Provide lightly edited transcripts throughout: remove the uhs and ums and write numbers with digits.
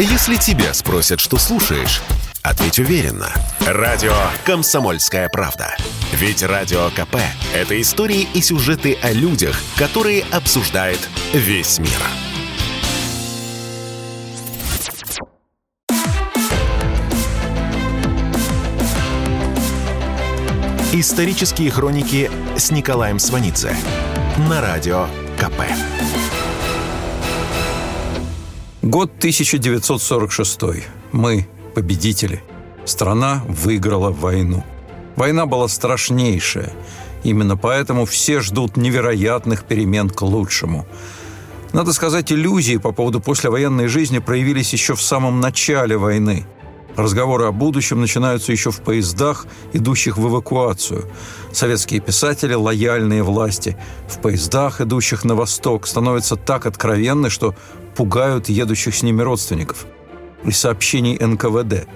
Если тебя спросят, что слушаешь, ответь уверенно. Радио «Комсомольская правда». Ведь Радио КП – это истории и сюжеты о людях, которые обсуждает весь мир. Исторические хроники с Николаем Сванидзе на Радио КП. Год 1946. Мы победители. Страна выиграла войну. Война была страшнейшая. Именно поэтому все ждут невероятных перемен к лучшему. Надо сказать, иллюзии по поводу послевоенной жизни проявились еще в самом начале войны. Разговоры о будущем начинаются еще в поездах, идущих в эвакуацию. Советские писатели, лояльные власти, в поездах, идущих на восток, становятся так откровенны, что пугают едущих с ними родственников. Из сообщений НКВД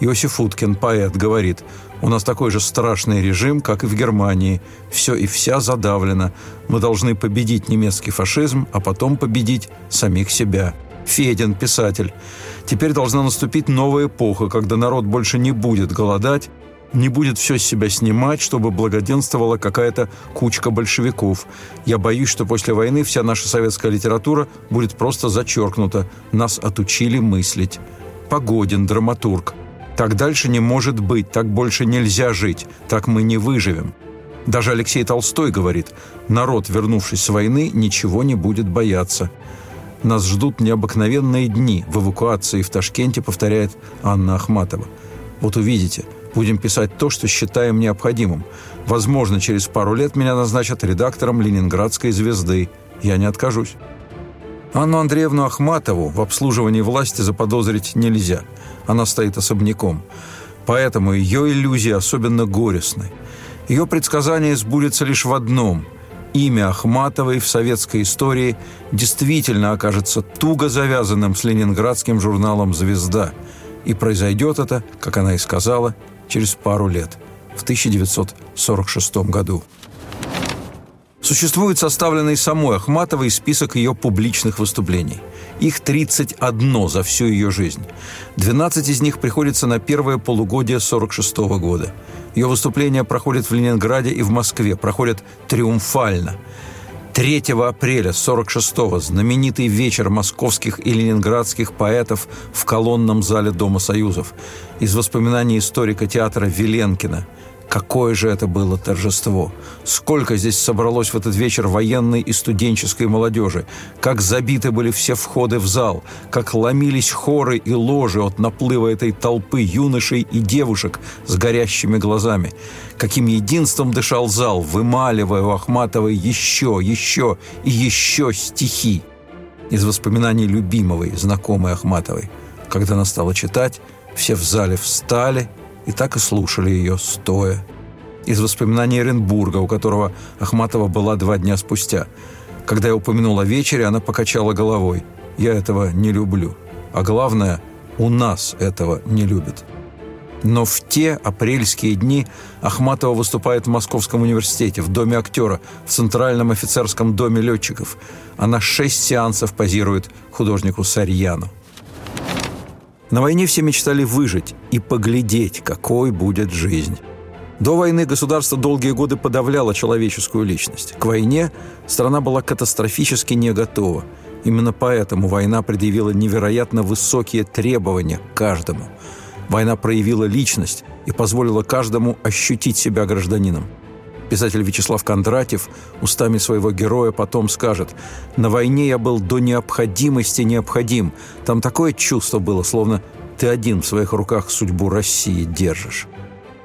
Иосиф Уткин, поэт, говорит: «У нас такой же страшный режим, как и в Германии. Все и вся задавлено. Мы должны победить немецкий фашизм, а потом победить самих себя». Федин, писатель: «Теперь должна наступить новая эпоха, когда народ больше не будет голодать, не будет все с себя снимать, чтобы благоденствовала какая-то кучка большевиков. Я боюсь, что после войны вся наша советская литература будет просто зачеркнута. Нас отучили мыслить». Погодин, драматург: «Так дальше не может быть, так больше нельзя жить, так мы не выживем». Даже Алексей Толстой говорит: «Народ, вернувшись с войны, ничего не будет бояться». «Нас ждут необыкновенные дни в эвакуации в Ташкенте», повторяет Анна Ахматова. «Вот увидите, будем писать то, что считаем необходимым. Возможно, через пару лет меня назначат редактором «Ленинградской звезды». Я не откажусь». Анну Андреевну Ахматову в обслуживании власти заподозрить нельзя. Она стоит особняком. Поэтому ее иллюзии особенно горестны. Ее предсказание сбудется лишь в одном – имя Ахматовой в советской истории действительно окажется туго завязанным с ленинградским журналом «Звезда». И произойдет это, как она и сказала, через пару лет, в 1946 году. Существует составленный самой Ахматовой список ее публичных выступлений. Их 31 за всю ее жизнь. 12 из них приходится на первое полугодие 1946 года. Ее выступления проходят в Ленинграде и в Москве, проходят триумфально. 3 апреля 1946-го знаменитый вечер московских и ленинградских поэтов в колонном зале Дома Союзов. Из воспоминаний историка театра Виленкина. Какое же это было торжество! Сколько здесь собралось в этот вечер военной и студенческой молодежи! Как забиты были все входы в зал! Как ломились хоры и ложи от наплыва этой толпы юношей и девушек с горящими глазами! Каким единством дышал зал, вымаливая у Ахматовой еще и еще стихи! Из воспоминаний любимой, знакомой Ахматовой. Когда она стала читать, все в зале встали и так и слушали ее, стоя. Из воспоминаний Эренбурга, у которого Ахматова была 2 дня спустя. Когда я упомянула о вечере, она покачала головой. «Я этого не люблю. А главное, у нас этого не любят». Но в те апрельские дни Ахматова выступает в Московском университете, в Доме актера, в Центральном офицерском доме летчиков. Она 6 сеансов позирует художнику Сарьяну. На войне все мечтали выжить и поглядеть, какой будет жизнь. До войны государство долгие годы подавляло человеческую личность. К войне страна была катастрофически не готова. Именно поэтому война предъявила невероятно высокие требования к каждому. Война проявила личность и позволила каждому ощутить себя гражданином. Писатель Вячеслав Кондратьев устами своего героя потом скажет: «На войне я был до необходимости необходим. Там такое чувство было, словно ты один в своих руках судьбу России держишь».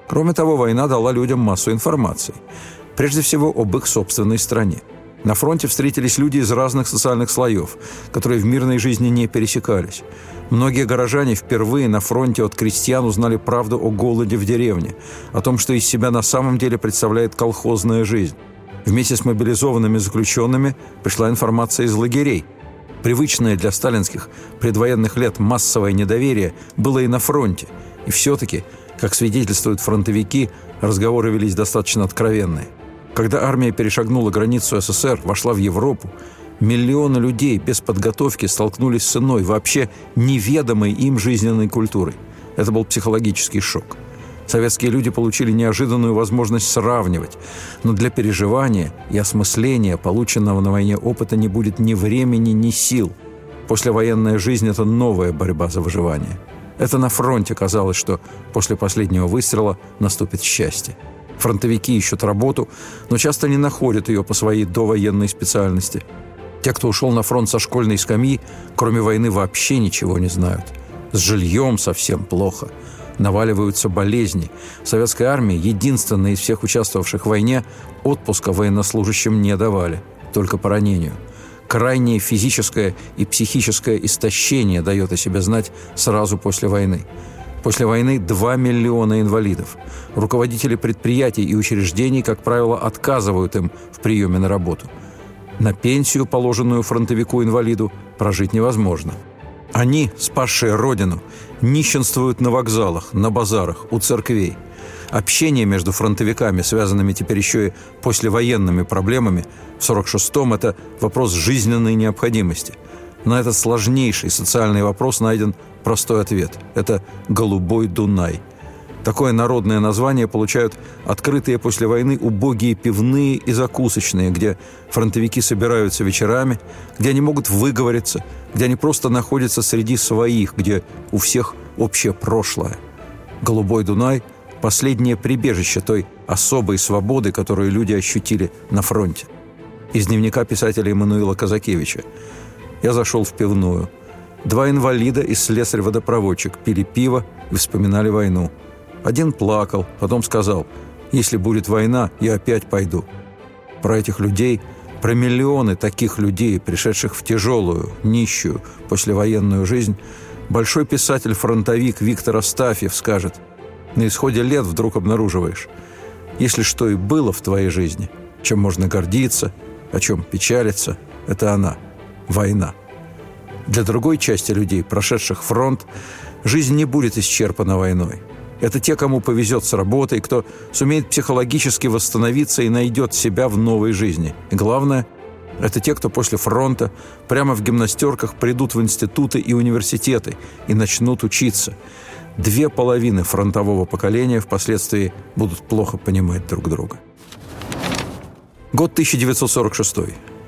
Кроме того, война дала людям массу информации. Прежде всего, об их собственной стране. На фронте встретились люди из разных социальных слоев, которые в мирной жизни не пересекались. Многие горожане впервые на фронте от крестьян узнали правду о голоде в деревне, о том, что из себя на самом деле представляет колхозная жизнь. Вместе с мобилизованными заключенными пришла информация из лагерей. Привычное для сталинских предвоенных лет массовое недоверие было и на фронте. И все-таки, как свидетельствуют фронтовики, разговоры велись достаточно откровенные. Когда армия перешагнула границу СССР, вошла в Европу, Миллионы людей без подготовки столкнулись с иной, вообще неведомой им жизненной культурой. Это был психологический шок. Советские люди получили неожиданную возможность сравнивать, но для переживания и осмысления полученного на войне опыта не будет ни времени, ни сил. Послевоенная жизнь – это новая борьба за выживание. Это на фронте казалось, что после последнего выстрела наступит счастье. Фронтовики ищут работу, но часто не находят ее по своей довоенной специальности. Те, кто ушел на фронт со школьной скамьи, кроме войны вообще ничего не знают. С жильем совсем плохо. Наваливаются болезни. В советской армии, единственной из всех участвовавших в войне, отпуска военнослужащим не давали, только по ранению. Крайнее физическое и психическое истощение дает о себе знать сразу после войны. После войны 2 миллиона инвалидов. Руководители предприятий и учреждений, как правило, отказывают им в приеме на работу. На пенсию, положенную фронтовику-инвалиду, прожить невозможно. Они, спасшие родину, нищенствуют на вокзалах, на базарах, у церквей. Общение между фронтовиками, связанными теперь еще и послевоенными проблемами, в 1946-м – это вопрос жизненной необходимости. На этот сложнейший социальный вопрос найден простой ответ – это «Голубой Дунай». Такое народное название получают открытые после войны убогие пивные и закусочные, где фронтовики собираются вечерами, где они могут выговориться, где они просто находятся среди своих, где у всех общее прошлое. «Голубой Дунай» – последнее прибежище той особой свободы, которую люди ощутили на фронте. Из дневника писателя Эммануила Казакевича. «Я зашел в пивную. 2 инвалида и слесарь-водопроводчик пили пиво и вспоминали войну. Один плакал, потом сказал: «Если будет война, я опять пойду». Про этих людей, про миллионы таких людей, пришедших в тяжелую, нищую, послевоенную жизнь, большой писатель-фронтовик Виктор Астафьев скажет: «На исходе лет вдруг обнаруживаешь, если что и было в твоей жизни, чем можно гордиться, о чем печалиться, это она, война». Для другой части людей, прошедших фронт, жизнь не будет исчерпана войной. Это те, кому повезет с работой, кто сумеет психологически восстановиться и найдет себя в новой жизни. И главное, это те, кто после фронта прямо в гимнастерках придут в институты и университеты и начнут учиться. 2 половины фронтового поколения впоследствии будут плохо понимать друг друга. Год 1946.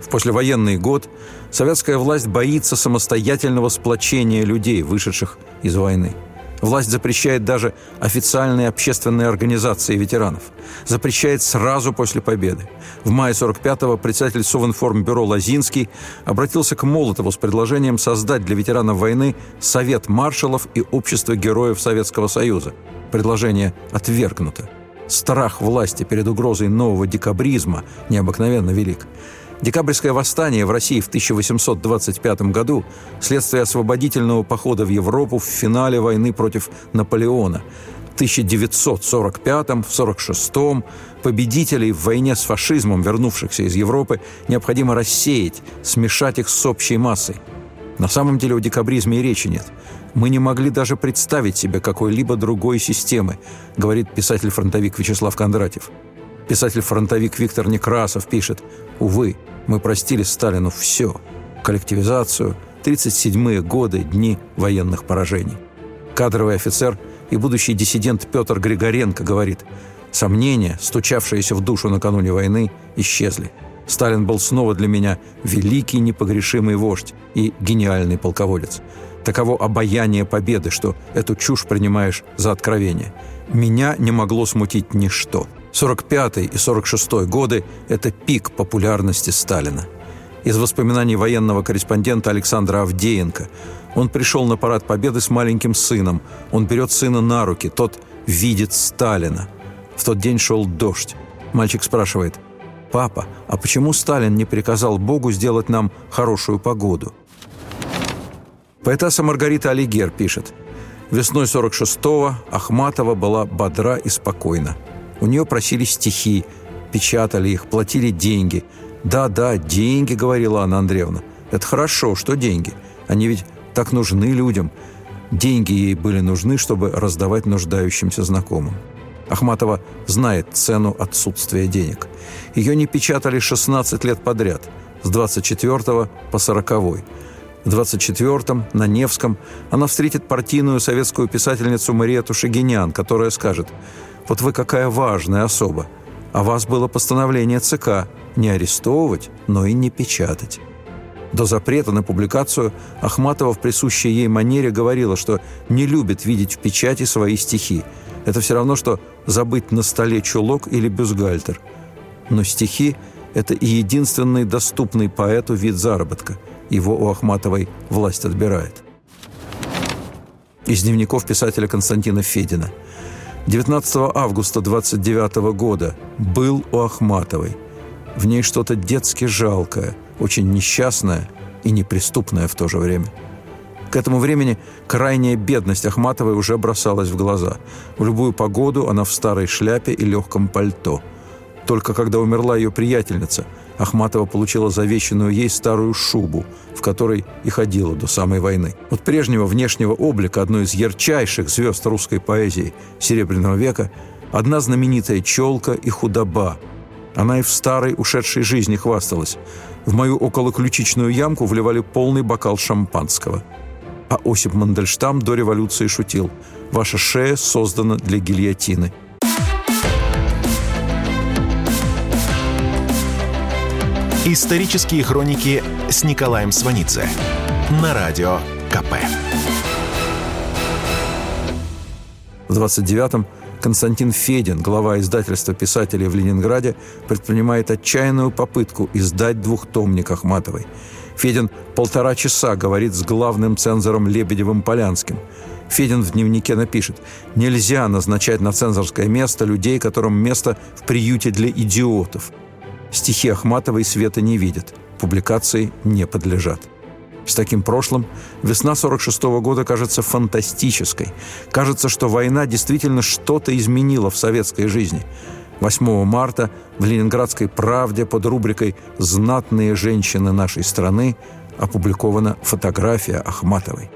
В послевоенный год советская власть боится самостоятельного сплочения людей, вышедших из войны. Власть запрещает даже официальные общественные организации ветеранов. Запрещает сразу после победы. В мае 1945-го председатель Совинформбюро Лозинский обратился к Молотову с предложением создать для ветеранов войны Совет маршалов и Общество героев Советского Союза. Предложение отвергнуто. Страх власти перед угрозой нового декабризма необыкновенно велик. Декабрьское восстание в России в 1825 году – следствие освободительного похода в Европу в финале войны против Наполеона. В 1945-м, в 1946-м победителей в войне с фашизмом, вернувшихся из Европы, необходимо рассеять, смешать их с общей массой. На самом деле о декабризме и речи нет. «Мы не могли даже представить себе какой-либо другой системы», говорит писатель-фронтовик Вячеслав Кондратьев. Писатель-фронтовик Виктор Некрасов пишет: «Увы, мы простили Сталину все – коллективизацию, 37-е годы, дни военных поражений». Кадровый офицер и будущий диссидент Петр Григоренко говорит: «Сомнения, стучавшиеся в душу накануне войны, исчезли. Сталин был снова для меня великий непогрешимый вождь и гениальный полководец. Таково обаяние победы, что эту чушь принимаешь за откровение. Меня не могло смутить ничто». 1945 и 1946 годы – это пик популярности Сталина. Из воспоминаний военного корреспондента Александра Авдеенко. Он пришел на парад Победы с маленьким сыном. Он берет сына на руки. Тот видит Сталина. В тот день шел дождь. Мальчик спрашивает: «Папа, а почему Сталин не приказал Богу сделать нам хорошую погоду?» Поэтесса Маргарита Алигер пишет: «Весной 1946-го Ахматова была бодра и спокойна. У нее просили стихи, печатали их, платили деньги. Да-да, деньги, говорила Анна Андреевна. Это хорошо, что деньги. Они ведь так нужны людям. Деньги ей были нужны, чтобы раздавать нуждающимся знакомым. Ахматова знает цену отсутствия денег. Ее не печатали 16 лет подряд. с 24 по 40. В 24-м на Невском она встретит партийную советскую писательницу Мариэту Шагинян, которая скажет: «Вот вы какая важная особа, а вас было постановление ЦК не арестовывать, но и не печатать». До запрета на публикацию Ахматова в присущей ей манере говорила, что не любит видеть в печати свои стихи. Это все равно, что забыть на столе чулок или бюстгальтер. Но стихи – это и единственный доступный поэту вид заработка. Его у Ахматовой власть отбирает. Из дневников писателя Константина Федина. 19 августа 1929 года. Был у Ахматовой. В ней что-то детски жалкое, очень несчастное и неприступное в то же время. К этому времени крайняя бедность Ахматовой уже бросалась в глаза. В любую погоду она в старой шляпе и легком пальто. Только когда умерла ее приятельница, Ахматова получила завещанную ей старую шубу, в которой и ходила до самой войны. От прежнего внешнего облика одной из ярчайших звезд русской поэзии Серебряного века одна знаменитая челка и худоба. Она и в старой ушедшей жизни хвасталась. В мою околоключичную ямку вливали полный бокал шампанского. А Осип Мандельштам до революции шутил: «Ваша шея создана для гильотины». Исторические хроники с Николаем Сванидзе на радио КП. В 29-м Константин Федин, глава издательства писателей в Ленинграде, предпринимает отчаянную попытку издать двухтомник Ахматовой. Федин 1,5 часа говорит с главным цензором Лебедевым-Полянским. Федин в дневнике напишет: «Нельзя назначать на цензорское место людей, которым место в приюте для идиотов». Стихи Ахматовой света не видят, публикации не подлежат. С таким прошлым весна 1946 года кажется фантастической. Кажется, что война действительно что-то изменила в советской жизни. 8 марта в «Ленинградской правде» под рубрикой «Знатные женщины нашей страны» опубликована фотография Ахматовой.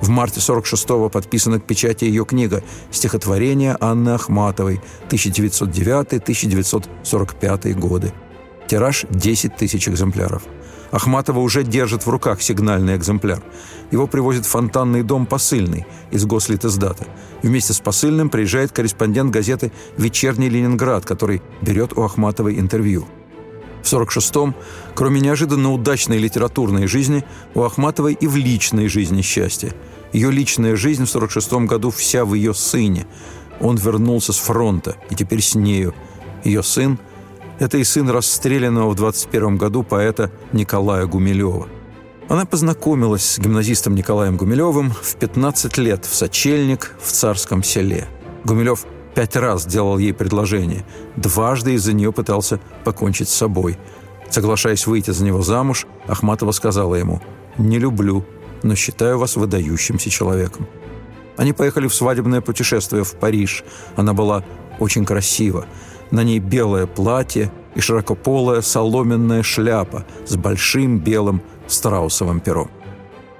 В марте 1946-го подписана к печати ее книга «Стихотворение Анны Ахматовой. 1909-1945 годы». Тираж 10 тысяч экземпляров. Ахматова уже держит в руках сигнальный экземпляр. Его привозит в Фонтанный дом посыльный из Гослитиздата. Вместе с посыльным приезжает корреспондент газеты «Вечерний Ленинград», который берет у Ахматовой интервью. В 1946-м, кроме неожиданно удачной литературной жизни, у Ахматовой и в личной жизни счастье. Ее личная жизнь в 1946 году вся в ее сыне. Он вернулся с фронта, и теперь с нею. Ее сын – это и сын расстрелянного в 1921 году поэта Николая Гумилева. Она познакомилась с гимназистом Николаем Гумилевым в 15 лет в сочельник в Царском Селе. Гумилев 5 раз делал ей предложение. 2-ды из-за нее пытался покончить с собой. Соглашаясь выйти за него замуж, Ахматова сказала ему: «Не люблю, но считаю вас выдающимся человеком». Они поехали в свадебное путешествие в Париж. Она была очень красива. На ней белое платье и широкополая соломенная шляпа с большим белым страусовым пером.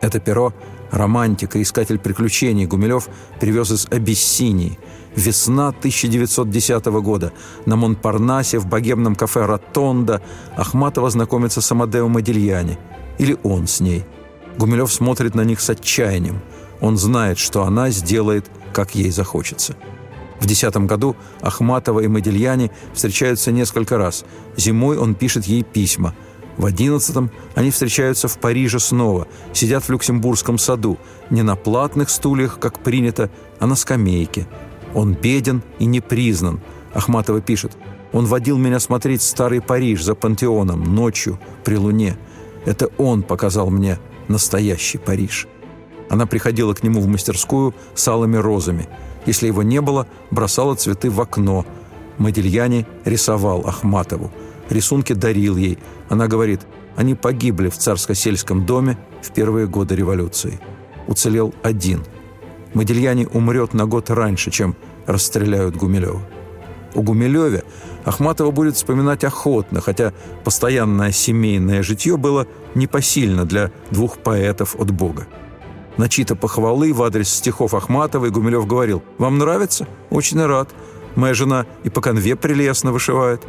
Это перо романтик и искатель приключений Гумилев привез из Абиссинии. Весна 1910 года. На Монпарнасе, в богемном кафе «Ротонда», Ахматова знакомится с Амадео Модильяни. Или он с ней. Гумилев смотрит на них с отчаянием. Он знает, что она сделает, как ей захочется. В 10 году Ахматова и Модильяни встречаются несколько раз. Зимой он пишет ей письма. В 11-м они встречаются в Париже снова, сидят в Люксембургском саду, не на платных стульях, как принято, а на скамейке. Он беден и не признан. Ахматова пишет: «Он водил меня смотреть старый Париж за Пантеоном ночью при луне. Это он показал мне настоящий Париж». Она приходила к нему в мастерскую с алыми розами. Если его не было, бросала цветы в окно. Модильяни рисовал Ахматову. Рисунки дарил ей. Она говорит: «Они погибли в Царско-сельском доме в первые годы революции. Уцелел один». Модильяни умрет на год раньше, чем расстреляют Гумилева. О Гумилеве Ахматова будет вспоминать охотно, хотя постоянное семейное житье было непосильно для 2 поэтов от Бога. Начито похвалы в адрес стихов Ахматовой, Гумилев говорил: «Вам нравится? Очень рад. Моя жена и по канве прелестно вышивает».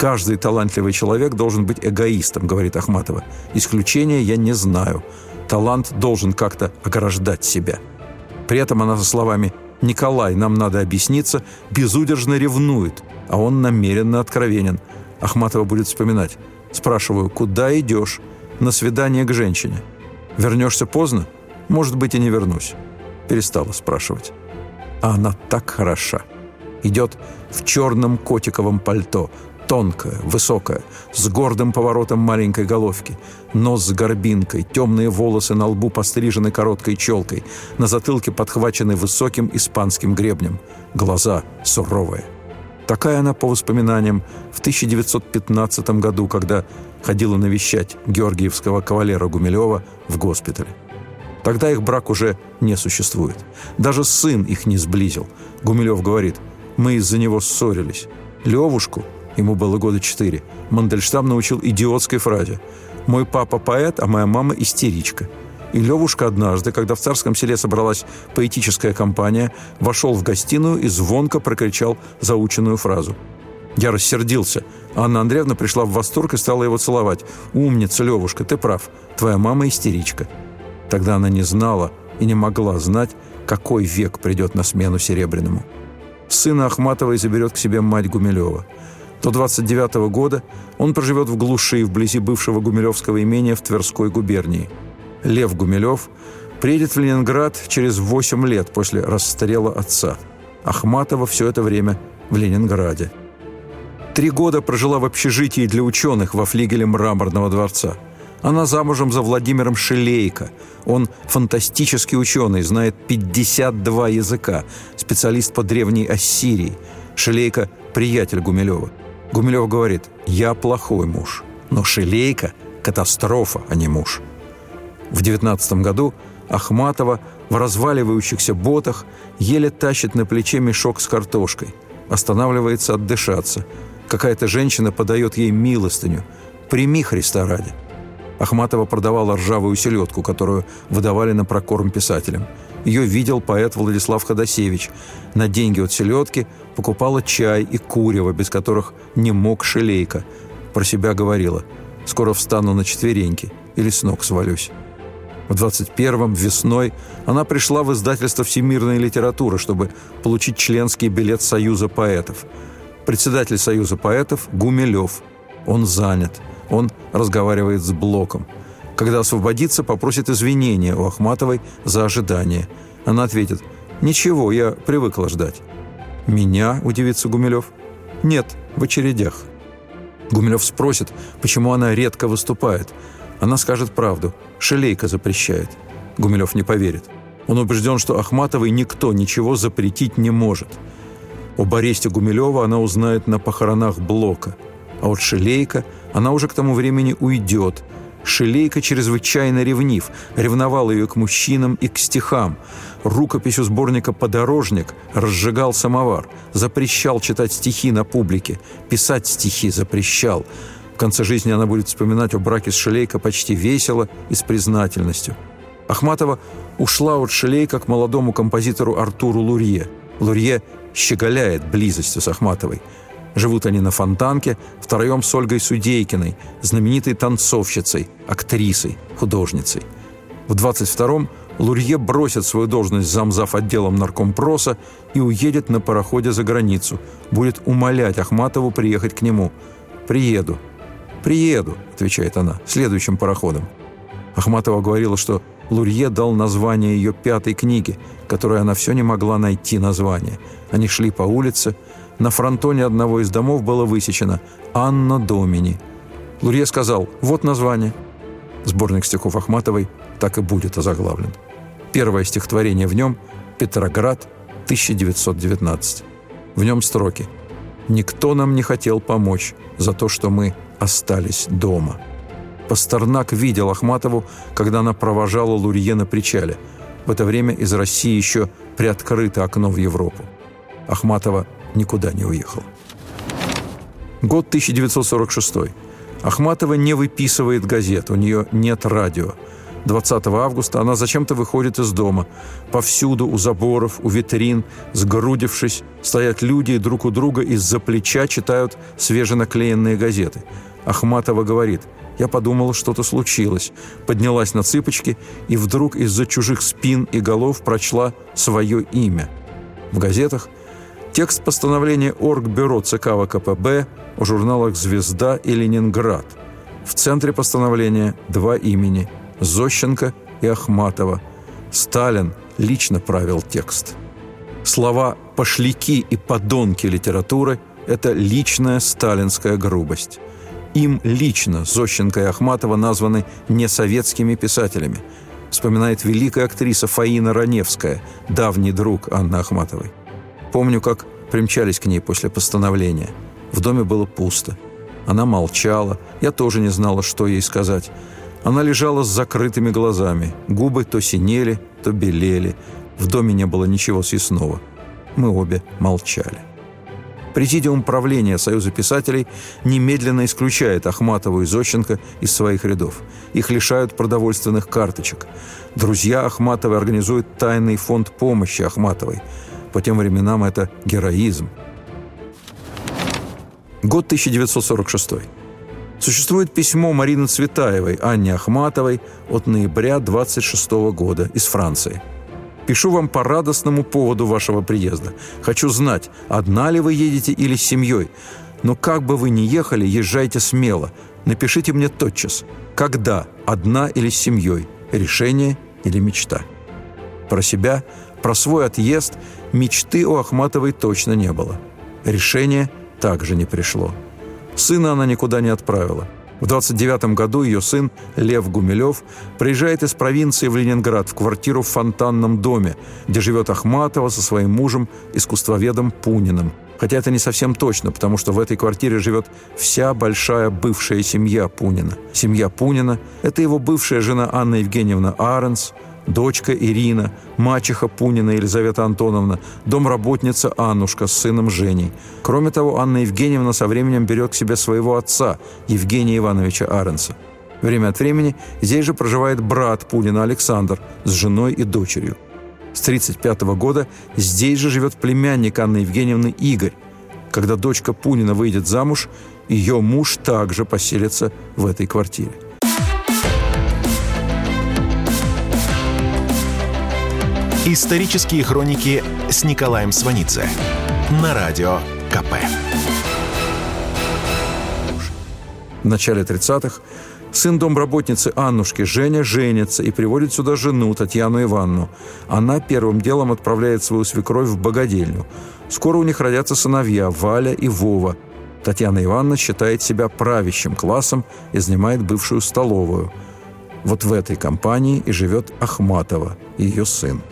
Каждый талантливый человек должен быть эгоистом, говорит Ахматова. Исключения я не знаю. Талант должен как-то ограждать себя. При этом она со словами «Николай, нам надо объясниться» безудержно ревнует, а он намеренно откровенен. Ахматова будет вспоминать. Спрашиваю, куда идешь? На свидание к женщине. Вернешься поздно? Может быть, и не вернусь. Перестала спрашивать. А она так хороша. Идет в черном котиковом пальто, тонкая, высокая, с гордым поворотом маленькой головки, нос с горбинкой, темные волосы на лбу пострижены короткой челкой, на затылке подхвачены высоким испанским гребнем, глаза суровые. Такая она, по воспоминаниям, в 1915 году, когда ходила навещать георгиевского кавалера Гумилева в госпитале. Тогда их брак уже не существует. Даже сын их не сблизил. Гумилев говорит, мы из-за него ссорились. Левушку, ему было 4 года, Мандельштам научил идиотской фразе. «Мой папа поэт, а моя мама истеричка». И Левушка однажды, когда в Царском Селе собралась поэтическая компания, вошел в гостиную и звонко прокричал заученную фразу. Я рассердился. Анна Андреевна пришла в восторг и стала его целовать. «Умница, Левушка, ты прав. Твоя мама истеричка». Тогда она не знала и не могла знать, какой век придет на смену Серебряному. Сына Ахматовой заберет к себе мать Гумилева. До 1929 года он проживет в глуши, вблизи бывшего гумилевского имения в Тверской губернии. Лев Гумилев приедет в Ленинград через 8 лет после расстрела отца. Ахматова все это время в Ленинграде. 3 года прожила в общежитии для ученых во флигеле Мраморного дворца. Она замужем за Владимиром Шелейко. Он фантастический ученый, знает 52 языка, специалист по Древней Ассирии. Шелейко – приятель Гумилева. Гумилев говорит, я плохой муж, но Шелейко – катастрофа, а не муж. В 19 году Ахматова в разваливающихся ботах еле тащит на плече мешок с картошкой. Останавливается отдышаться. Какая-то женщина подает ей милостыню. «Прими Христа ради». Ахматова продавала ржавую селедку, которую выдавали на прокорм писателям. Ее видел поэт Владислав Ходосевич. На деньги от селедки покупала чай и курево, без которых не мог Шелейко. Про себя говорила «Скоро встану на четвереньки или с ног свалюсь». В 1921-м весной она пришла в издательство «Всемирная литература», чтобы получить членский билет Союза поэтов. Председатель Союза поэтов – Гумилев. Он занят. Он разговаривает с Блоком. Когда освободится, попросит извинения у Ахматовой за ожидание. Она ответит «Ничего, я привыкла ждать». «Меня?» – удивится Гумилев. «Нет, в очередях». Гумилев спросит, почему она редко выступает. Она скажет правду. Шелейко запрещает. Гумилев не поверит. Он убежден, что Ахматовой никто ничего запретить не может. Об аресте Гумилева она узнает на похоронах Блока. А от Шелейко она уже к тому времени уйдет. Шелейко чрезвычайно ревнив. Ревновал ее к мужчинам и к стихам. Рукописью сборника «Подорожник» разжигал самовар. Запрещал читать стихи на публике. Писать стихи запрещал. В конце жизни она будет вспоминать о браке с Шелейко почти весело и с признательностью. Ахматова ушла от Шелейко к молодому композитору Артуру Лурье. Лурье щеголяет близостью с Ахматовой. Живут они на Фонтанке втроем с Ольгой Судейкиной, знаменитой танцовщицей, актрисой, художницей. В 1922-м Лурье бросит свою должность замзав отделом наркомпроса и уедет на пароходе за границу. Будет умолять Ахматову приехать к нему. «Приеду». «Приеду», — отвечает она, — «следующим пароходом». Ахматова говорила, что Лурье дал название ее 5-й книги, которой она все не могла найти название. Они шли по улице. На фронтоне одного из домов было высечено «Анна Домини». Лурье сказал «Вот название». Сборник стихов Ахматовой так и будет озаглавлен. Первое стихотворение в нем «Петроград, 1919». В нем строки «Никто нам не хотел помочь за то, что мы остались дома». Пастернак видел Ахматову, когда она провожала Лурье на причале. В это время из России еще приоткрыто окно в Европу. Ахматова никуда не уехала. Год 1946. Ахматова не выписывает газет, у нее нет радио. 20 августа она зачем-то выходит из дома. Повсюду, у заборов, у витрин, сгрудившись, стоят люди и друг у друга из-за плеча читают свеженаклеенные газеты. Ахматова говорит: «Я подумала, что-то случилось». Поднялась на цыпочки и вдруг из-за чужих спин и голов прочла свое имя. В газетах текст постановления Оргбюро ЦК ВКПБ о журналах «Звезда» и «Ленинград». В центре постановления два имени – Зощенко и Ахматова. Сталин лично правил текст. Слова «пошляки» и «подонки» литературы – это личная сталинская грубость. Им лично Зощенко и Ахматова названы несоветскими писателями, вспоминает великая актриса Фаина Раневская, давний друг Анны Ахматовой. Помню, как примчались к ней после постановления. В доме было пусто. Она молчала, я тоже не знала, что ей сказать. Она лежала с закрытыми глазами, губы то синели, то белели. В доме не было ничего съестного. Мы обе молчали. Президиум правления Союза писателей немедленно исключает Ахматову и Зощенко из своих рядов. Их лишают продовольственных карточек. Друзья Ахматовой организуют тайный фонд помощи Ахматовой. По тем временам это героизм. Год 1946. Существует письмо Марины Цветаевой Анне Ахматовой от ноября 1926 года из Франции. «Пишу вам по радостному поводу вашего приезда. Хочу знать, одна ли вы едете или с семьей. Но как бы вы ни ехали, езжайте смело. Напишите мне тотчас. Когда? Одна или с семьей? Решение или мечта?» Про себя, про свой отъезд мечты у Ахматовой точно не было. Решение также не пришло. Сына она никуда не отправила. В 1929 году ее сын Лев Гумилев приезжает из провинции в Ленинград в квартиру в Фонтанном доме, где живет Ахматова со своим мужем, искусствоведом Пуниным. Хотя это не совсем точно, потому что в этой квартире живет вся большая бывшая семья Пунина. Семья Пунина – это его бывшая жена Анна Евгеньевна Аренс, дочка Ирина, мачеха Пунина Елизавета Антоновна, домработница Аннушка с сыном Женей. Кроме того, Анна Евгеньевна со временем берет к себе своего отца, Евгения Ивановича Аренса. Время от времени здесь же проживает брат Пунина Александр с женой и дочерью. С 1935 года здесь же живет племянник Анны Евгеньевны Игорь. Когда дочка Пунина выйдет замуж, ее муж также поселится в этой квартире. Исторические хроники с Николаем Сванидзе на радио КП. В начале 30-х сын домработницы Аннушки Женя женится и приводит сюда жену Татьяну Ивановну. Она первым делом отправляет свою свекровь в богадельню. Скоро у них родятся сыновья Валя и Вова. Татьяна Ивановна считает себя правящим классом и занимает бывшую столовую. Вот в этой компании и живет Ахматова, ее сын.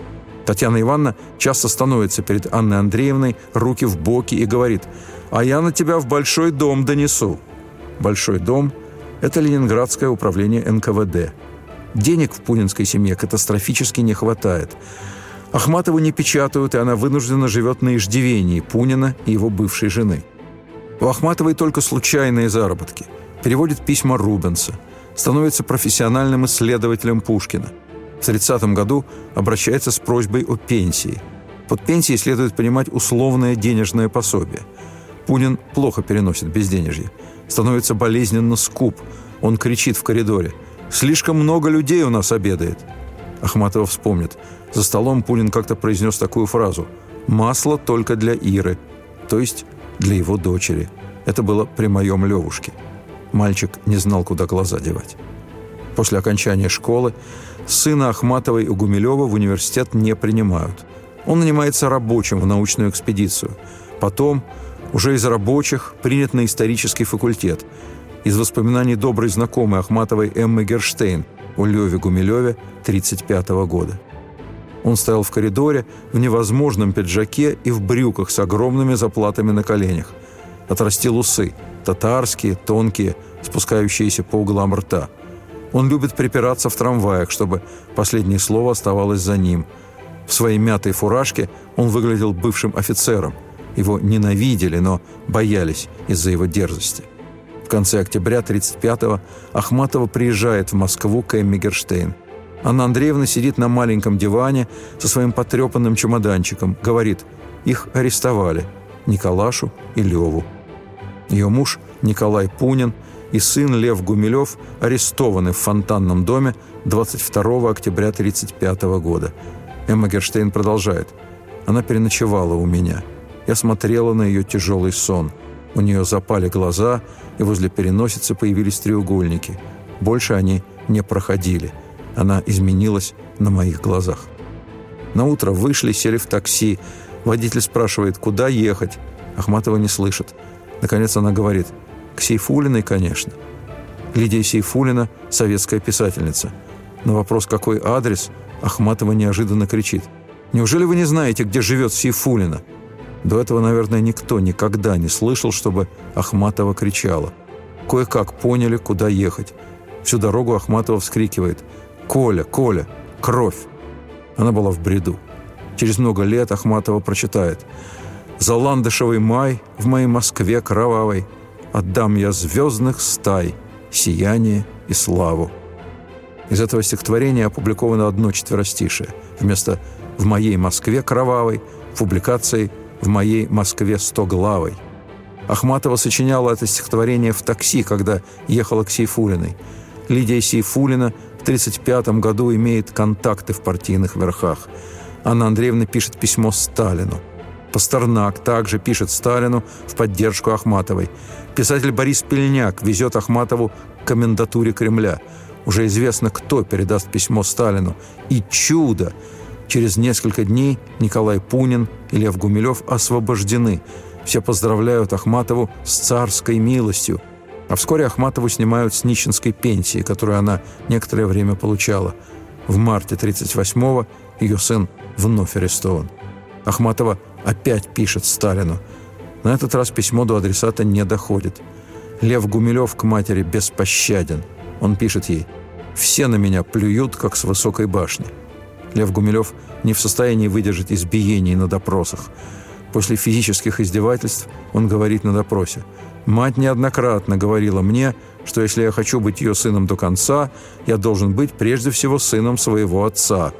Татьяна Ивановна часто становится перед Анной Андреевной, руки в боки, и говорит: «А я на тебя в Большой дом донесу». Большой дом – это Ленинградское управление НКВД. Денег в пунинской семье катастрофически не хватает. Ахматову не печатают, и она вынуждена живет на иждивении Пунина и его бывшей жены. У Ахматовой только случайные заработки. Переводит письма Рубенса. Становится профессиональным исследователем Пушкина. В 1930 году обращается с просьбой о пенсии. Под пенсией следует понимать условное денежное пособие. Пунин плохо переносит безденежье. Становится болезненно скуп. Он кричит в коридоре: «Слишком много людей у нас обедает». Ахматова вспомнит. За столом Пунин как-то произнес такую фразу: «Масло только для Иры», то есть для его дочери. Это было при моем Левушке. Мальчик не знал, куда глаза девать. После окончания школы сына Ахматовой и Гумилева в университет не принимают. Он нанимается рабочим в научную экспедицию. Потом, уже из рабочих, принят на исторический факультет. Из воспоминаний доброй знакомой Ахматовой Эммы Герштейн о Леве Гумилеве 1935 года. Он стоял в коридоре в невозможном пиджаке и в брюках с огромными заплатами на коленях. Отрастил усы. Татарские, тонкие, спускающиеся по углам рта. Он любит припираться в трамваях, чтобы последнее слово оставалось за ним. В своей мятой фуражке он выглядел бывшим офицером. Его ненавидели, но боялись из-за его дерзости. В конце октября 1935-го Ахматова приезжает в Москву к Эмме Герштейн. Анна Андреевна сидит на маленьком диване со своим потрепанным чемоданчиком. Говорит, их арестовали, Николашу и Леву. Ее муж Николай Пунин и сын Лев Гумилев арестованы в Фонтанном доме 22 октября 1935 года. Эмма Герштейн продолжает. Она переночевала у меня. Я смотрела на ее тяжелый сон. У нее запали глаза, и возле переносицы появились треугольники. Больше они не проходили. Она изменилась на моих глазах. Наутро вышли, сели в такси. Водитель спрашивает, куда ехать. Ахматова не слышит. Наконец она говорит, к Сейфулиной, конечно. Лидия Сейфулина – советская писательница. На вопрос, какой адрес, Ахматова неожиданно кричит. «Неужели вы не знаете, где живет Сейфулина?» До этого, наверное, никто никогда не слышал, чтобы Ахматова кричала. Кое-как поняли, куда ехать. Всю дорогу Ахматова вскрикивает «Коля, Коля, кровь!». Она была в бреду. Через много лет Ахматова прочитает «За ландышевый май в моей Москве кровавой отдам я звездных стай сияние и славу». Из этого стихотворения опубликовано одно четверостишее. Вместо «В моей Москве кровавой» в публикации «В моей Москве стоглавой». Ахматова сочиняла это стихотворение в такси, когда ехала к Сейфулиной. Лидия Сейфулина в 1935 году имеет контакты в партийных верхах. Анна Андреевна пишет письмо Сталину. Пастернак также пишет Сталину в поддержку Ахматовой. Писатель Борис Пильняк везет Ахматову к комендатуре Кремля. Уже известно, кто передаст письмо Сталину. И чудо! Через несколько дней Николай Пунин и Лев Гумилев освобождены. Все поздравляют Ахматову с царской милостью. А вскоре Ахматову снимают с нищенской пенсии, которую она некоторое время получала. В марте 1938-го ее сын вновь арестован. Ахматова опять пишет Сталину. На этот раз письмо до адресата не доходит. Лев Гумилев к матери беспощаден. Он пишет ей «Все на меня плюют, как с высокой башни». Лев Гумилев не в состоянии выдержать избиений на допросах. После физических издевательств он говорит на допросе. «Мать неоднократно говорила мне, что если я хочу быть ее сыном до конца, я должен быть прежде всего сыном своего отца».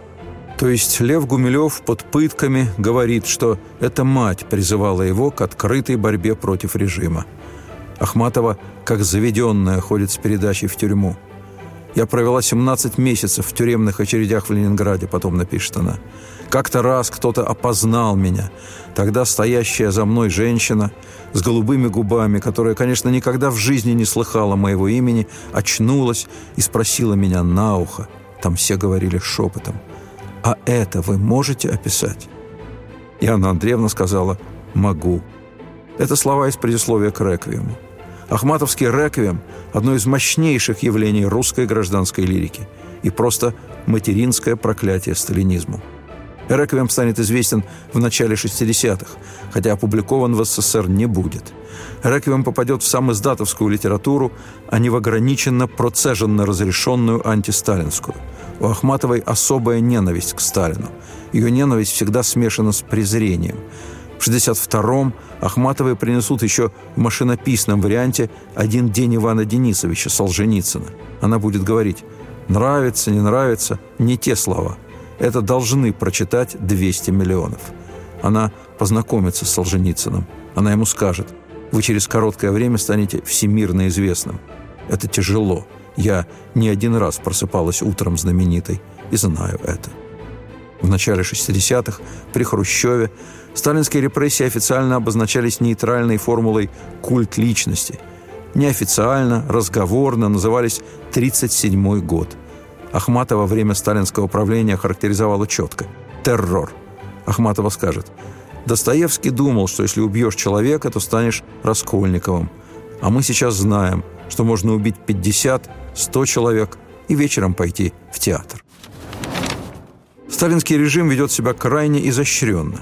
То есть Лев Гумилев под пытками говорит, что эта мать призывала его к открытой борьбе против режима. Ахматова, как заведенная, ходит с передачей в тюрьму. «Я провела 17 месяцев в тюремных очередях в Ленинграде», потом напишет она. «Как-то раз кто-то опознал меня. Тогда стоящая за мной женщина с голубыми губами, которая, конечно, никогда в жизни не слыхала моего имени, очнулась и спросила меня на ухо. Там все говорили шепотом. А это вы можете описать?» И Анна Андреевна сказала «могу». Это слова из предисловия к «Реквиему». Ахматовский «Реквием» – одно из мощнейших явлений русской гражданской лирики и просто материнское проклятие сталинизму. «Реквием» станет известен в начале 60-х, хотя опубликован в СССР не будет. «Реквием» попадет в самиздатовскую литературу, а не в ограниченно процеженно разрешенную антисталинскую. У Ахматовой особая ненависть к Сталину. Ее ненависть всегда смешана с презрением. В 1962-м Ахматовой принесут еще в машинописном варианте «Один день Ивана Денисовича» Солженицына. Она будет говорить «нравится, не нравится» – не те слова. Это должны прочитать 200 миллионов. Она познакомится с Солженицыным. Она ему скажет «Вы через короткое время станете всемирно известным». Это тяжело. Я не один раз просыпалась утром знаменитой и знаю это. В начале 60-х при Хрущеве сталинские репрессии официально обозначались нейтральной формулой «культ личности». Неофициально, разговорно назывались «37-й год». Ахматова время сталинского правления характеризовала четко – террор. Ахматова скажет, «Достоевский думал, что если убьешь человека, то станешь Раскольниковым. А мы сейчас знаем, что можно убить 50, 100 человек и вечером пойти в театр». Сталинский режим ведет себя крайне изощренно.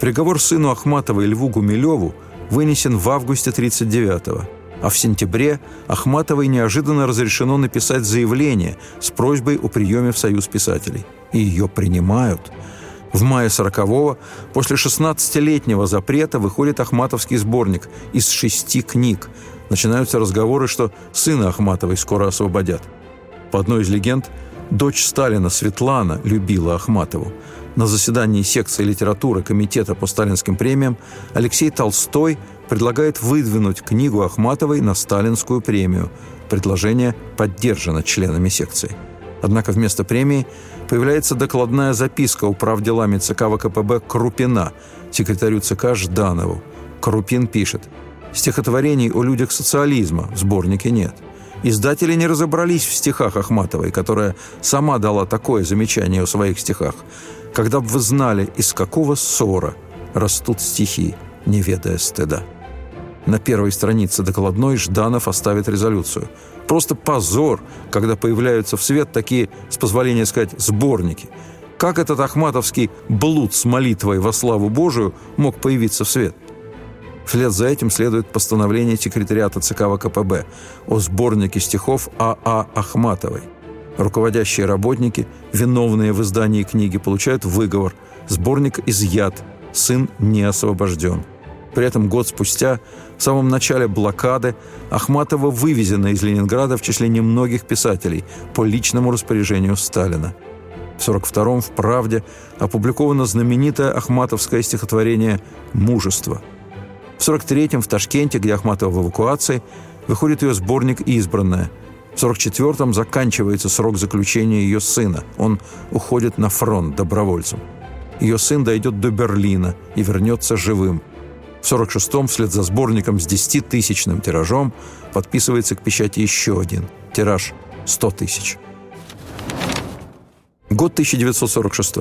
Приговор сыну Ахматовой Льву Гумилеву вынесен в августе 1939-го, а в сентябре Ахматовой неожиданно разрешено написать заявление с просьбой о приеме в Союз писателей. И ее принимают. В мае 1940-го после 16-летнего запрета выходит ахматовский сборник из 6 книг. Начинаются разговоры, что сына Ахматовой скоро освободят. По одной из легенд, Дочь Сталина Светлана любила Ахматову. На заседании секции литературы Комитета по сталинским премиям Алексей Толстой предлагает выдвинуть книгу Ахматовой на сталинскую премию. Предложение поддержано членами секции. Однако вместо премии появляется докладная записка управделами ЦК ВКПБ Крупина, секретарю ЦК Жданову. Крупин пишет: «Стихотворений о людях социализма в сборнике нет». Издатели не разобрались в стихах Ахматовой, которая сама дала такое замечание о своих стихах. «Когда бы вы знали, из какого ссора растут стихи, не ведая стыда». На первой странице докладной Жданов оставит резолюцию. Просто позор, когда появляются в свет такие, с позволения сказать, сборники. Как этот ахматовский блуд с молитвой во славу Божию мог появиться в свет? Вслед за этим следует постановление секретариата ЦК ВКПБ о сборнике стихов А.А. Ахматовой. Руководящие работники, виновные в издании книги, получают выговор. Сборник изъят, сын не освобожден. При этом год спустя, в самом начале блокады, Ахматова вывезена из Ленинграда в числе немногих писателей по личному распоряжению Сталина. В 1942-м в «Правде» опубликовано знаменитое ахматовское стихотворение «Мужество». В 1943-м в Ташкенте, где Ахматова в эвакуации, выходит ее сборник «Избранная». В 1944-м заканчивается срок заключения ее сына. Он уходит на фронт добровольцем. Ее сын дойдет до Берлина и вернется живым. В 1946-м вслед за сборником с 10-тысячным тиражом подписывается к печати еще один. Тираж 100 тысяч. Год 1946.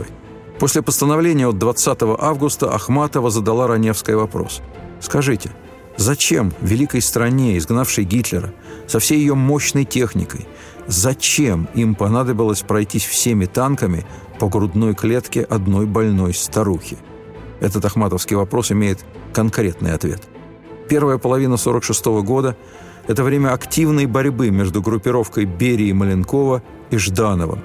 После постановления от 20 августа Ахматова задала Раневской вопрос. Скажите, зачем великой стране, изгнавшей Гитлера, со всей ее мощной техникой, зачем им понадобилось пройтись всеми танками по грудной клетке одной больной старухи? Этот ахматовский вопрос имеет конкретный ответ. Первая половина 1946 года – это время активной борьбы между группировкой Берии, Маленкова и Ждановым.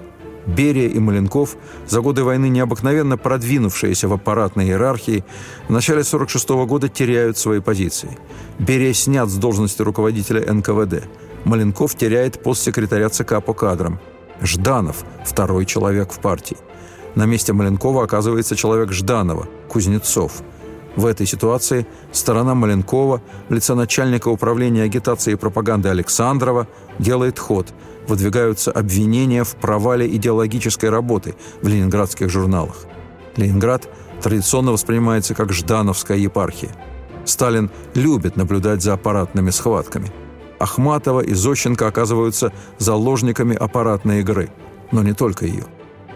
Берия и Маленков, за годы войны необыкновенно продвинувшиеся в аппаратной иерархии, в начале 1946 года теряют свои позиции. Берия снят с должности руководителя НКВД. Маленков теряет пост секретаря ЦК по кадрам. Жданов – второй человек в партии. На месте Маленкова оказывается человек Жданова – Кузнецов. В этой ситуации сторона Маленкова в лице начальника управления агитации и пропаганды Александрова делает ход. Выдвигаются обвинения в провале идеологической работы в ленинградских журналах. Ленинград традиционно воспринимается как ждановская епархия. Сталин любит наблюдать за аппаратными схватками. Ахматова и Зощенко оказываются заложниками аппаратной игры, но не только ее.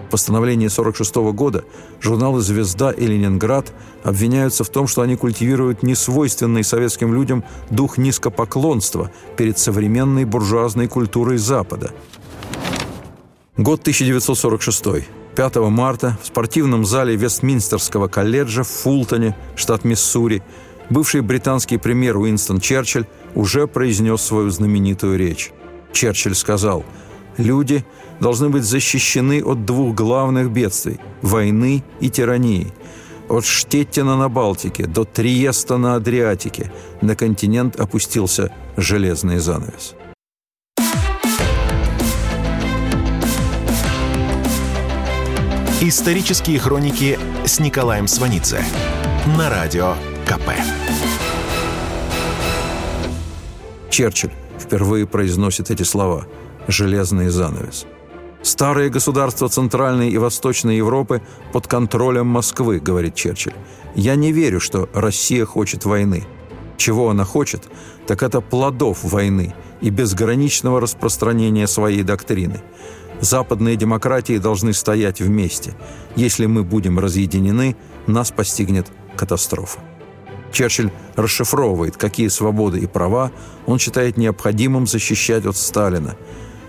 В постановлении 1946 года журналы «Звезда» и «Ленинград» обвиняются в том, что они культивируют несвойственный советским людям дух низкопоклонства перед современной буржуазной культурой Запада. Год 1946. 5 марта в спортивном зале Вестминстерского колледжа в Фултоне, штат Миссури, бывший британский премьер Уинстон Черчилль уже произнес свою знаменитую речь. Черчилль сказал: «Люди должны быть защищены от двух главных бедствий – войны и тирании. От Штеттина на Балтике до Триеста на Адриатике на континент опустился железный занавес». Исторические хроники с Николаем Сванидзе на радио КП. Черчилль впервые произносит эти слова «железный занавес». «Старые государства Центральной и Восточной Европы под контролем Москвы», — говорит Черчилль. «Я не верю, что Россия хочет войны. Чего она хочет, так это плодов войны и безграничного распространения своей доктрины. Западные демократии должны стоять вместе. Если мы будем разъединены, нас постигнет катастрофа». Черчилль расшифровывает, какие свободы и права он считает необходимым защищать от Сталина.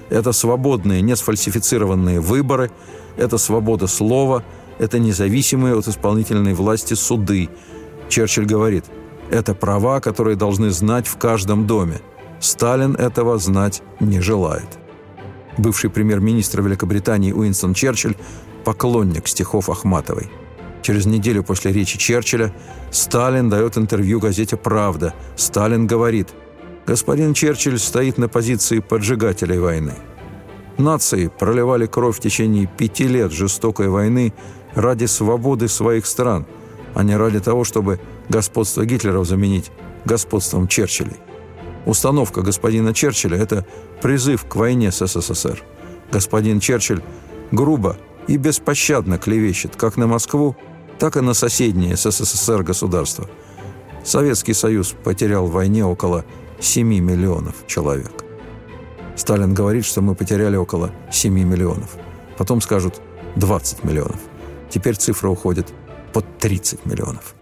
Это свободные, не сфальсифицированные выборы, это свобода слова, это независимые от исполнительной власти суды. Черчилль говорит, это права, которые должны знать в каждом доме. Сталин этого знать не желает. Бывший премьер-министр Великобритании Уинстон Черчилль – поклонник стихов Ахматовой. Через неделю после речи Черчилля Сталин дает интервью газете «Правда». Сталин говорит: «Господин Черчилль стоит на позиции поджигателей войны». Нации проливали кровь в течение 5 лет жестокой войны ради свободы своих стран, а не ради того, чтобы господство Гитлера заменить господством Черчиллей. Установка господина Черчилля – это призыв к войне с СССР. Господин Черчилль грубо и беспощадно клевещет как на Москву, так и на соседние с СССР государства. Советский Союз потерял в войне около 7 миллионов человек. Сталин говорит, что мы потеряли около 7 миллионов. Потом скажут 20 миллионов. Теперь цифра уходит под 30 миллионов.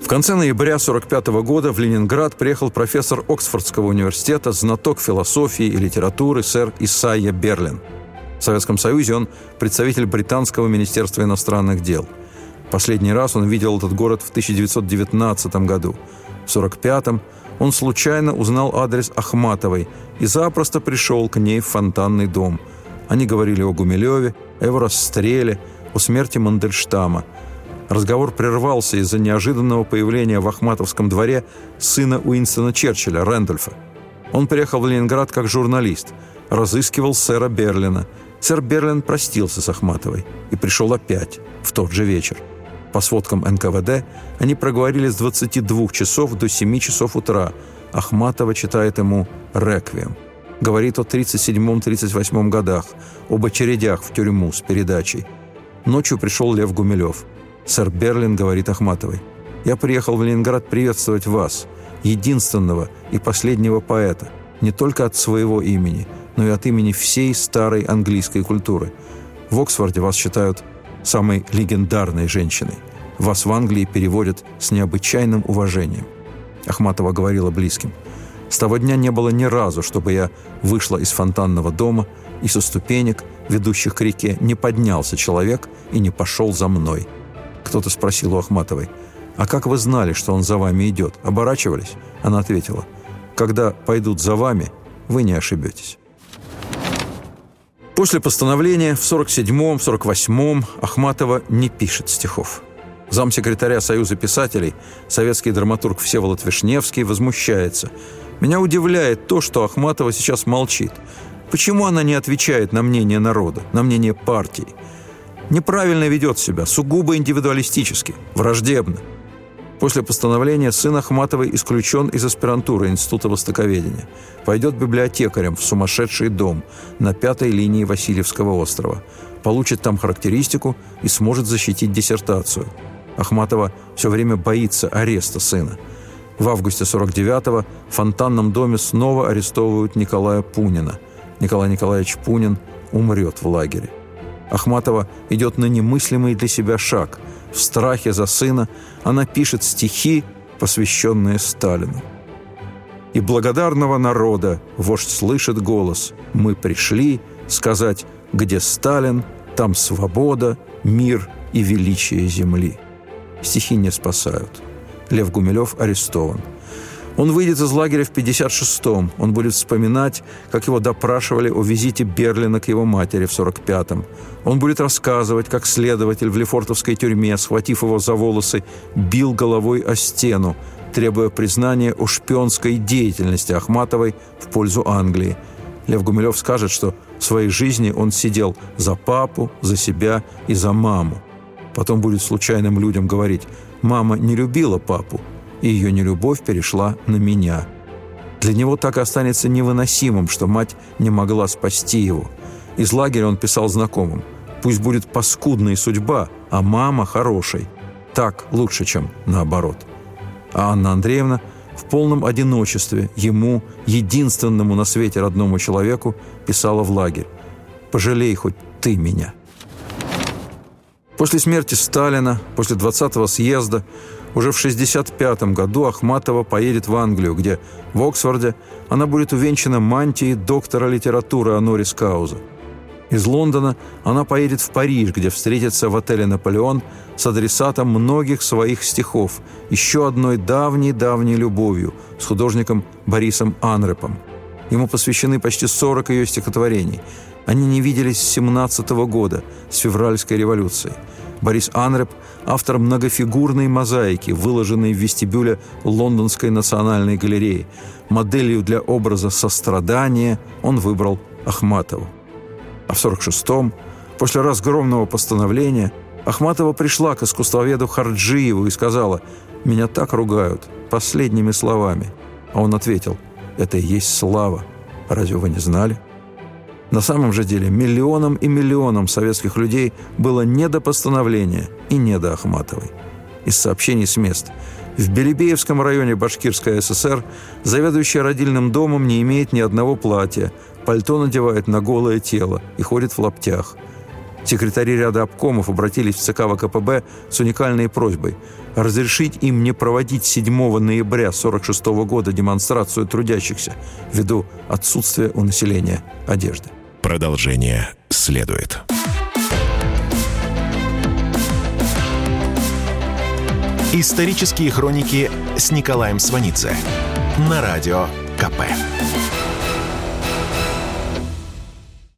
В конце ноября 1945 года в Ленинград приехал профессор Оксфордского университета, знаток философии и литературы сэр Исайя Берлин. В Советском Союзе он представитель британского министерства иностранных дел. Последний раз он видел этот город в 1919 году. В 1945 он случайно узнал адрес Ахматовой и запросто пришел к ней в Фонтанный дом. Они говорили о Гумилеве, о его расстреле, о смерти Мандельштама. Разговор прервался из-за неожиданного появления в Ахматовском дворе сына Уинстона Черчилля, Рэндольфа. Он приехал в Ленинград как журналист, разыскивал сэра Берлина. Сэр Берлин простился с Ахматовой и пришел опять в тот же вечер. По сводкам НКВД, они проговорили с 22 часов до 7 часов утра. Ахматова читает ему «Реквием». Говорит о 1937-1938 годах, об очередях в тюрьму с передачей. Ночью пришел Лев Гумилев. Сэр Берлин говорит Ахматовой: «Я приехал в Ленинград приветствовать вас, единственного и последнего поэта, не только от своего имени, но и от имени всей старой английской культуры. В Оксфорде вас считают самой легендарной женщиной. Вас в Англии переводят с необычайным уважением». Ахматова говорила близким: «С того дня не было ни разу, чтобы я вышла из Фонтанного дома, и со ступенек, ведущих к реке, не поднялся человек и не пошел за мной». Кто-то спросил у Ахматовой: «А как вы знали, что он за вами идет? Оборачивались?» Она ответила: «Когда пойдут за вами, вы не ошибетесь». После постановления в 1947-м, 1948-м Ахматова не пишет стихов. Замсекретаря Союза писателей, советский драматург Всеволод Вишневский, возмущается: «Меня удивляет то, что Ахматова сейчас молчит. Почему она не отвечает на мнение народа, на мнение партии? Неправильно ведет себя, сугубо индивидуалистически, враждебно». После постановления сын Ахматовой исключен из аспирантуры Института востоковедения. Пойдет библиотекарем в сумасшедший дом на 5-й линии Васильевского острова. Получит там характеристику и сможет защитить диссертацию. Ахматова все время боится ареста сына. В августе 1949-го в Фонтанном доме снова арестовывают Николая Пунина. Николай Николаевич Пунин умрет в лагере. Ахматова идет на немыслимый для себя шаг. В страхе за сына она пишет стихи, посвященные Сталину. «И благодарного народа вождь слышит голос. Мы пришли сказать, где Сталин, там свобода, мир и величие земли». Стихи не спасают. Лев Гумилев арестован. Он выйдет из лагеря в 1956-м. Он будет вспоминать, как его допрашивали о визите Берлина к его матери в 1945-м. Он будет рассказывать, как следователь в лефортовской тюрьме, схватив его за волосы, бил головой о стену, требуя признания о шпионской деятельности Ахматовой в пользу Англии. Лев Гумилев скажет, что в своей жизни он сидел за папу, за себя и за маму. Потом будет случайным людям говорить: «Мама не любила папу, и ее нелюбовь перешла на меня». Для него так и останется невыносимым, что мать не могла спасти его. Из лагеря он писал знакомым: «Пусть будет паскудной судьба, а мама хорошей. Так лучше, чем наоборот». А Анна Андреевна в полном одиночестве ему, единственному на свете родному человеку, писала в лагерь: «Пожалей хоть ты меня». После смерти Сталина, после 20-го съезда, уже в 1965 году Ахматова поедет в Англию, где в Оксфорде она будет увенчана мантией доктора литературы Анорис Кауза. Из Лондона она поедет в Париж, где встретится в отеле «Наполеон» с адресатом многих своих стихов, еще одной давней-давней любовью, с художником Борисом Анрепом. Ему посвящены почти 40 ее стихотворений. Они не виделись с 1917 года, с февральской революции. Борис Анреп – автор многофигурной мозаики, выложенной в вестибюле Лондонской национальной галереи. Моделью для образа сострадания он выбрал Ахматову. А в 1946-м, после разгромного постановления, Ахматова пришла к искусствоведу Харджиеву и сказала: «Меня так ругают», последними словами. А он ответил: «Это и есть слава. Разве вы не знали?» На самом же деле миллионам и миллионам советских людей было не до постановления и не до Ахматовой. Из сообщений с мест. В Белебеевском районе Башкирской ССР заведующая родильным домом не имеет ни одного платья, пальто надевает на голое тело и ходит в лаптях. Секретари ряда обкомов обратились в ЦК ВКПБ с уникальной просьбой разрешить им не проводить 7 ноября 1946 года демонстрацию трудящихся ввиду отсутствия у населения одежды. Продолжение следует. Исторические хроники с Николаем Сванидзе на радио КП.